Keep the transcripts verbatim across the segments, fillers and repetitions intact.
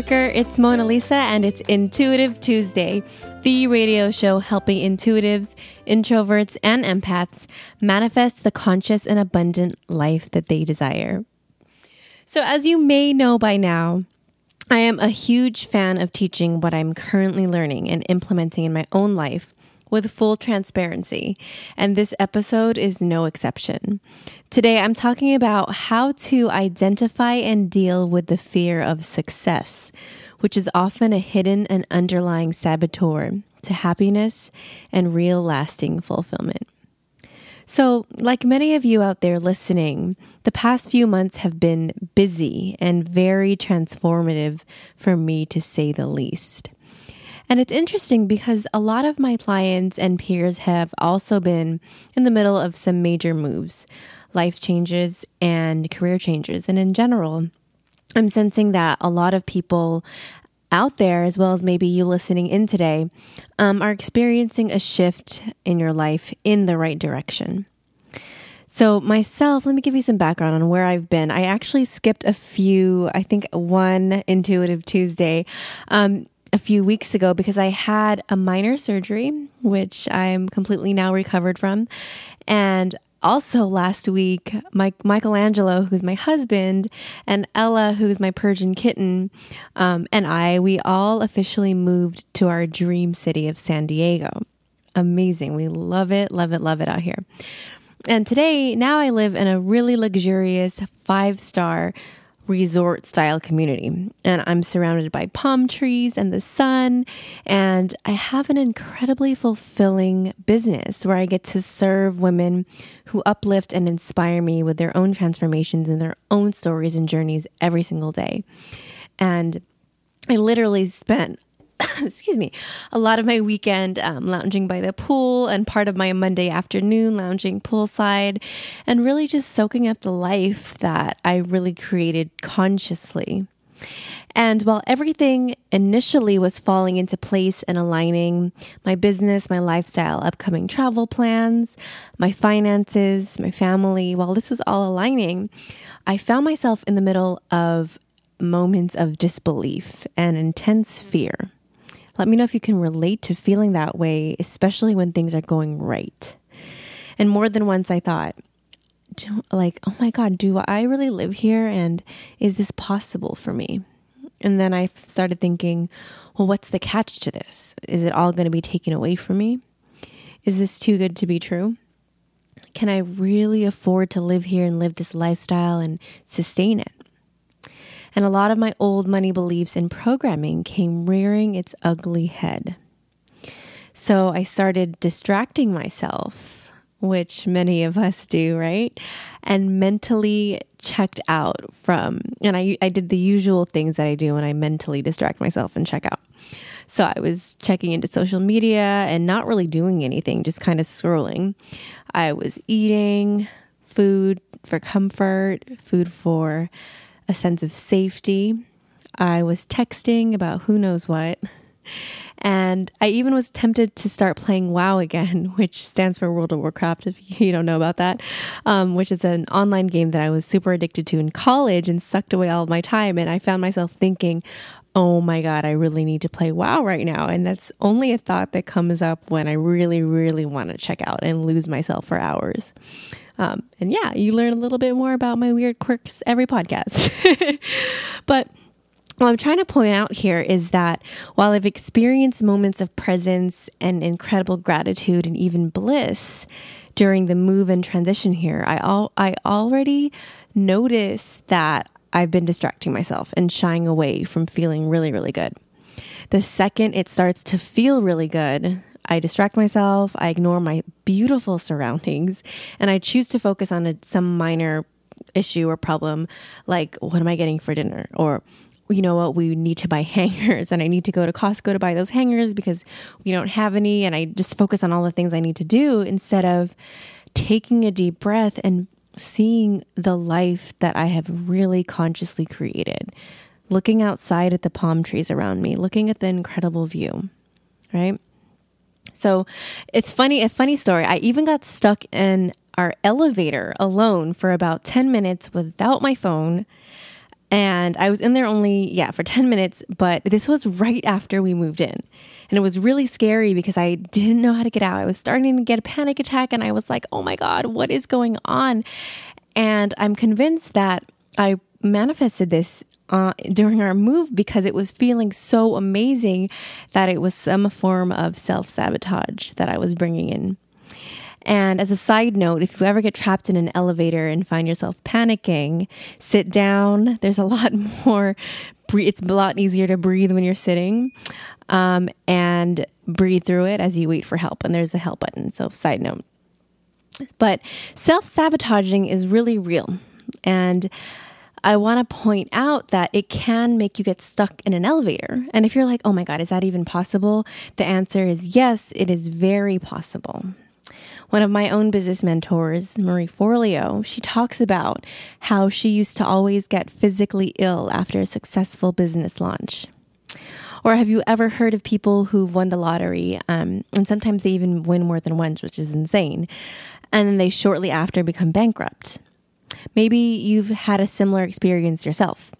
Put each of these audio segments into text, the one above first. Yorker, it's Mona Lisa, and it's Intuitive Tuesday, the radio show helping intuitives, introverts, and empaths manifest the conscious and abundant life that they desire. So as you may know by now, I am a huge fan of teaching what I'm currently learning and implementing in my own life with full transparency, and this episode is no exception. Today, I'm talking about how to identify and deal with the fear of success, which is often a hidden and underlying saboteur to happiness and real lasting fulfillment. So, like many of you out there listening, the past few months have been busy and very transformative for me, to say the least. And it's interesting because a lot of my clients and peers have also been in the middle of some major moves, life changes, and career changes. And in general, I'm sensing that a lot of people out there, as well as maybe you listening in today, um, are experiencing a shift in your life in the right direction. So myself, let me give you some background on where I've been. I actually skipped a few, I think one Intuitive Tuesday, um, a few weeks ago because I had a minor surgery, which I'm completely now recovered from. And also last week, Mike, Michelangelo, who's my husband, and Ella, who's my Persian kitten, um, and I, we all officially moved to our dream city of San Diego. Amazing. We love it, love it, love it out here. And today, now I live in a really luxurious five-star resort style community, and I'm surrounded by palm trees and the sun, and I have an incredibly fulfilling business where I get to serve women who uplift and inspire me with their own transformations and their own stories and journeys every single day. And I literally spent excuse me, a lot of my weekend um, lounging by the pool, and part of my Monday afternoon lounging poolside, and really just soaking up the life that I really created consciously. And while everything initially was falling into place and aligning, my business, my lifestyle, upcoming travel plans, my finances, my family, while this was all aligning, I found myself in the middle of moments of disbelief and intense fear. Let me know if you can relate to feeling that way, especially when things are going right. And more than once I thought, do, like, oh my God, do I really live here? And is this possible for me? And then I started thinking, well, what's the catch to this? Is it all going to be taken away from me? Is this too good to be true? Can I really afford to live here and live this lifestyle and sustain it? And a lot of my old money beliefs and programming came rearing its ugly head. So I started distracting myself, which many of us do, right? And mentally checked out from, and I, I did the usual things that I do when I mentally distract myself and check out. So I was checking into social media and not really doing anything, just kind of scrolling. I was eating food for comfort, food for a sense of safety. I was texting about who knows what. And I even was tempted to start playing WoW again, which stands for World of Warcraft, if you don't know about that, um, which is an online game that I was super addicted to in college and sucked away all of my time. And I found myself thinking, oh my God, I really need to play WoW right now. And that's only a thought that comes up when I really, really want to check out and lose myself for hours. Um, and yeah, you learn a little bit more about my weird quirks every podcast. But what I'm trying to point out here is that while I've experienced moments of presence and incredible gratitude and even bliss during the move and transition here, I al- I already noticed that I've been distracting myself and shying away from feeling really, really good. The second it starts to feel really good, I distract myself, I ignore my beautiful surroundings, and I choose to focus on a, some minor issue or problem, like what am I getting for dinner? Or, you know what, we need to buy hangers, and I need to go to Costco to buy those hangers because we don't have any, and I just focus on all the things I need to do instead of taking a deep breath and seeing the life that I have really consciously created, looking outside at the palm trees around me, looking at the incredible view, right? So it's funny, a funny story. I even got stuck in our elevator alone for about ten minutes without my phone And I was in there only, yeah, for ten minutes, but this was right after we moved in. And it was really scary because I didn't know how to get out. I was starting to get a panic attack and I was like, oh my God, what is going on? And I'm convinced that I manifested this uh, during our move because it was feeling so amazing that it was some form of self-sabotage that I was bringing in. And as a side note, if you ever get trapped in an elevator and find yourself panicking, sit down. There's a lot more, it's a lot easier to breathe when you're sitting, um, and breathe through it as you wait for help. And there's a help button. So side note, but self-sabotaging is really real. And I want to point out that it can make you get stuck in an elevator. And if you're like, oh my God, is that even possible? The answer is yes, it is very possible. One of my own business mentors, Marie Forleo, she talks about how she used to always get physically ill after a successful business launch. Or have you ever heard of people who've won the lottery, um, and sometimes they even win more than once, which is insane, and then they shortly after become bankrupt? Maybe you've had a similar experience yourself.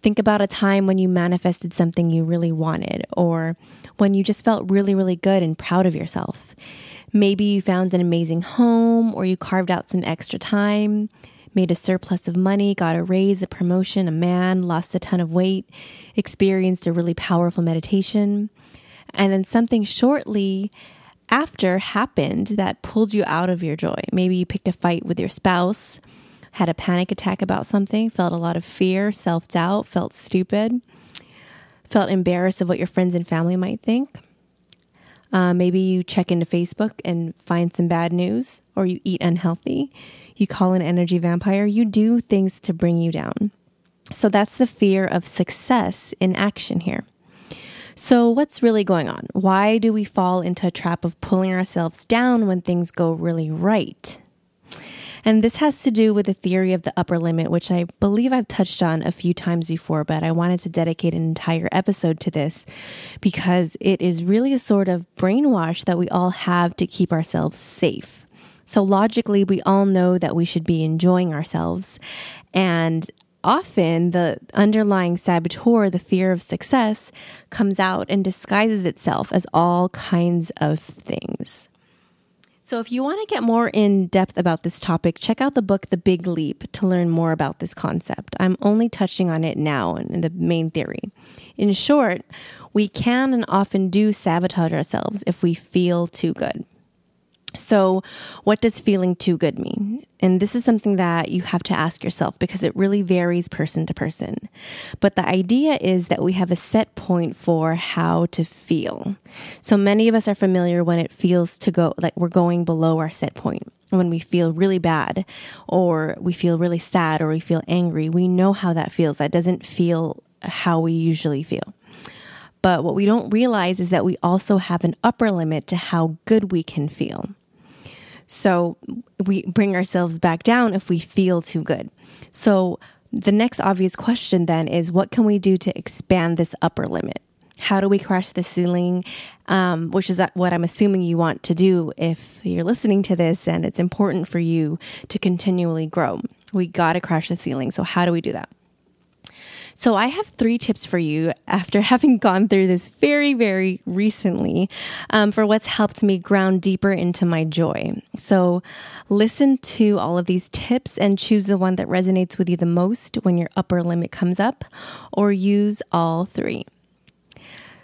Think about a time when you manifested something you really wanted, or when you just felt really, really good and proud of yourself. Maybe you found an amazing home, or you carved out some extra time, made a surplus of money, got a raise, a promotion, a man, lost a ton of weight, experienced a really powerful meditation, and then something shortly after happened that pulled you out of your joy. Maybe you picked a fight with your spouse, had a panic attack about something, felt a lot of fear, self-doubt, felt stupid, felt embarrassed of what your friends and family might think. Uh, maybe you check into Facebook and find some bad news, or you eat unhealthy, you call an energy vampire, you do things to bring you down. So that's the fear of success in action here. So what's really going on? Why do we fall into a trap of pulling ourselves down when things go really right? And this has to do with the theory of the upper limit, which I believe I've touched on a few times before, but I wanted to dedicate an entire episode to this because it is really a sort of brainwash that we all have to keep ourselves safe. So logically, we all know that we should be enjoying ourselves. And often the underlying saboteur, the fear of success, comes out and disguises itself as all kinds of things. So if you want to get more in depth about this topic, check out the book, The Big Leap, to learn more about this concept. I'm only touching on it now and the main theory. In short, we can and often do sabotage ourselves if we feel too good. So what does feeling too good mean? And this is something that you have to ask yourself because it really varies person to person. But the idea is that we have a set point for how to feel. So many of us are familiar when it feels to go, like we're going below our set point. When we feel really bad, or we feel really sad, or we feel angry, we know how that feels. That doesn't feel how we usually feel. But what we don't realize is that we also have an upper limit to how good we can feel. So we bring ourselves back down if we feel too good. So the next obvious question then is, what can we do to expand this upper limit? How do we crash the ceiling? Um, which is what I'm assuming you want to do if you're listening to this and it's important for you to continually grow. We got to crash the ceiling. So how do we do that? So I have three tips for you after having gone through this very, very recently um, for what's helped me ground deeper into my joy. So listen to all of these tips and choose the one that resonates with you the most when your upper limit comes up, or use all three.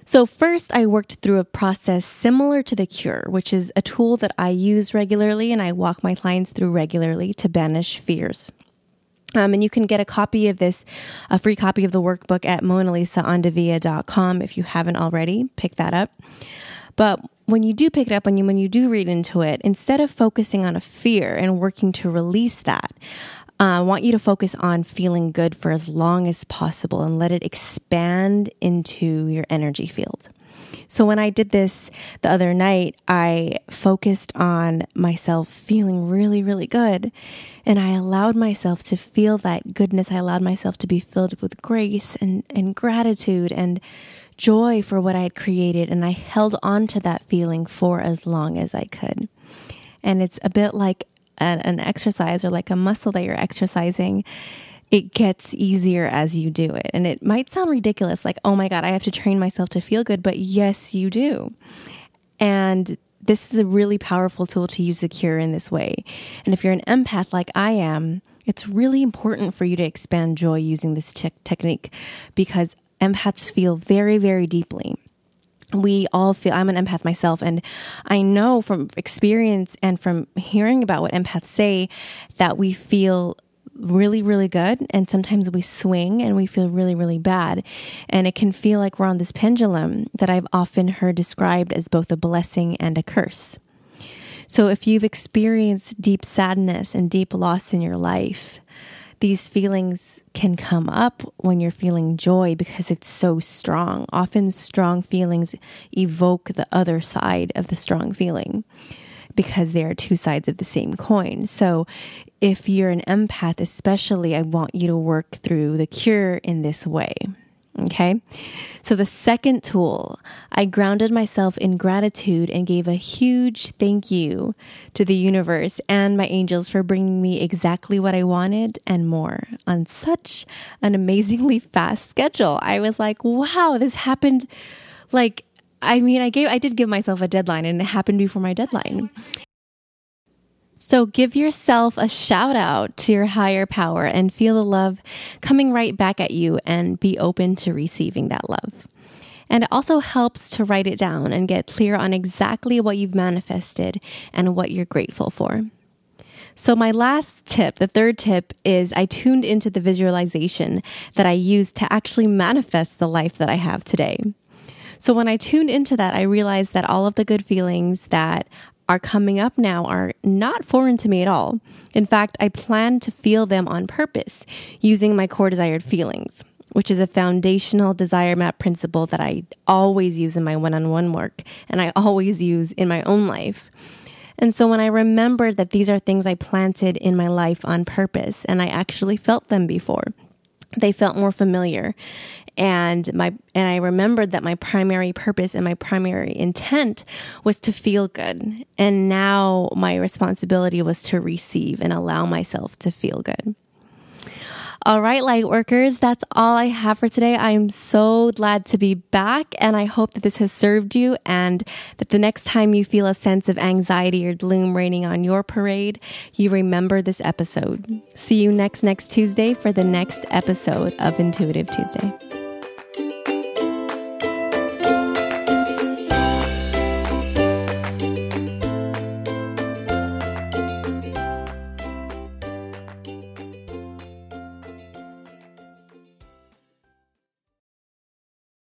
So first, I worked through a process similar to The Cure, which is a tool that I use regularly and I walk my clients through regularly to banish fears. Um, and you can get a copy of this, a free copy of the workbook at monalisa ondevia dot com if you haven't already. Pick that up. But when you do pick it up, and when you do read into it, instead of focusing on a fear and working to release that, uh, I want you to focus on feeling good for as long as possible and let it expand into your energy field. So when I did this the other night, I focused on myself feeling really, really good. And I allowed myself to feel that goodness. I allowed myself to be filled with grace and, and gratitude and joy for what I had created. And I held on to that feeling for as long as I could. And it's a bit like an, an exercise, or like a muscle that you're exercising. it gets easier as you do it. And it might sound ridiculous, like, oh my God, I have to train myself to feel good. But yes, you do. And this is a really powerful tool to use the cure in this way. And if you're an empath like I am, it's really important for you to expand joy using this te- technique because empaths feel very, very deeply. We all feel, I'm an empath myself, and I know from experience and from hearing about what empaths say that we feel really, really good. And sometimes we swing and we feel really, really bad. And it can feel like we're on this pendulum that I've often heard described as both a blessing and a curse. So if you've experienced deep sadness and deep loss in your life, these feelings can come up when you're feeling joy because it's so strong. Often strong feelings evoke the other side of the strong feeling because they are two sides of the same coin. So if you're an empath, especially, I want you to work through the cure in this way. Okay. So the second tool, I grounded myself in gratitude and gave a huge thank you to the universe and my angels for bringing me exactly what I wanted and more on such an amazingly fast schedule. I was like, wow, this happened. Like, I mean, I gave, I did give myself a deadline and it happened before my deadline. So give yourself a shout out to your higher power and feel the love coming right back at you and be open to receiving that love. And it also helps to write it down and get clear on exactly what you've manifested and what you're grateful for. So my last tip, the third tip, is I tuned into the visualization that I used to actually manifest the life that I have today. So when I tuned into that, I realized that all of the good feelings that are coming up now are not foreign to me at all. In fact, I plan to feel them on purpose using my core desired feelings, which is a foundational Desire Map principle that I always use in my one-on-one work and I always use in my own life. And so when I remembered that these are things I planted in my life on purpose and I actually felt them before, they felt more familiar. And my and I remembered that my primary purpose and my primary intent was to feel good. And now my responsibility was to receive and allow myself to feel good. All right, Lightworkers, that's all I have for today. I am so glad to be back, and I hope that this has served you and that the next time you feel a sense of anxiety or gloom raining on your parade, you remember this episode. See you next, next Tuesday for the next episode of Intuitive Tuesday.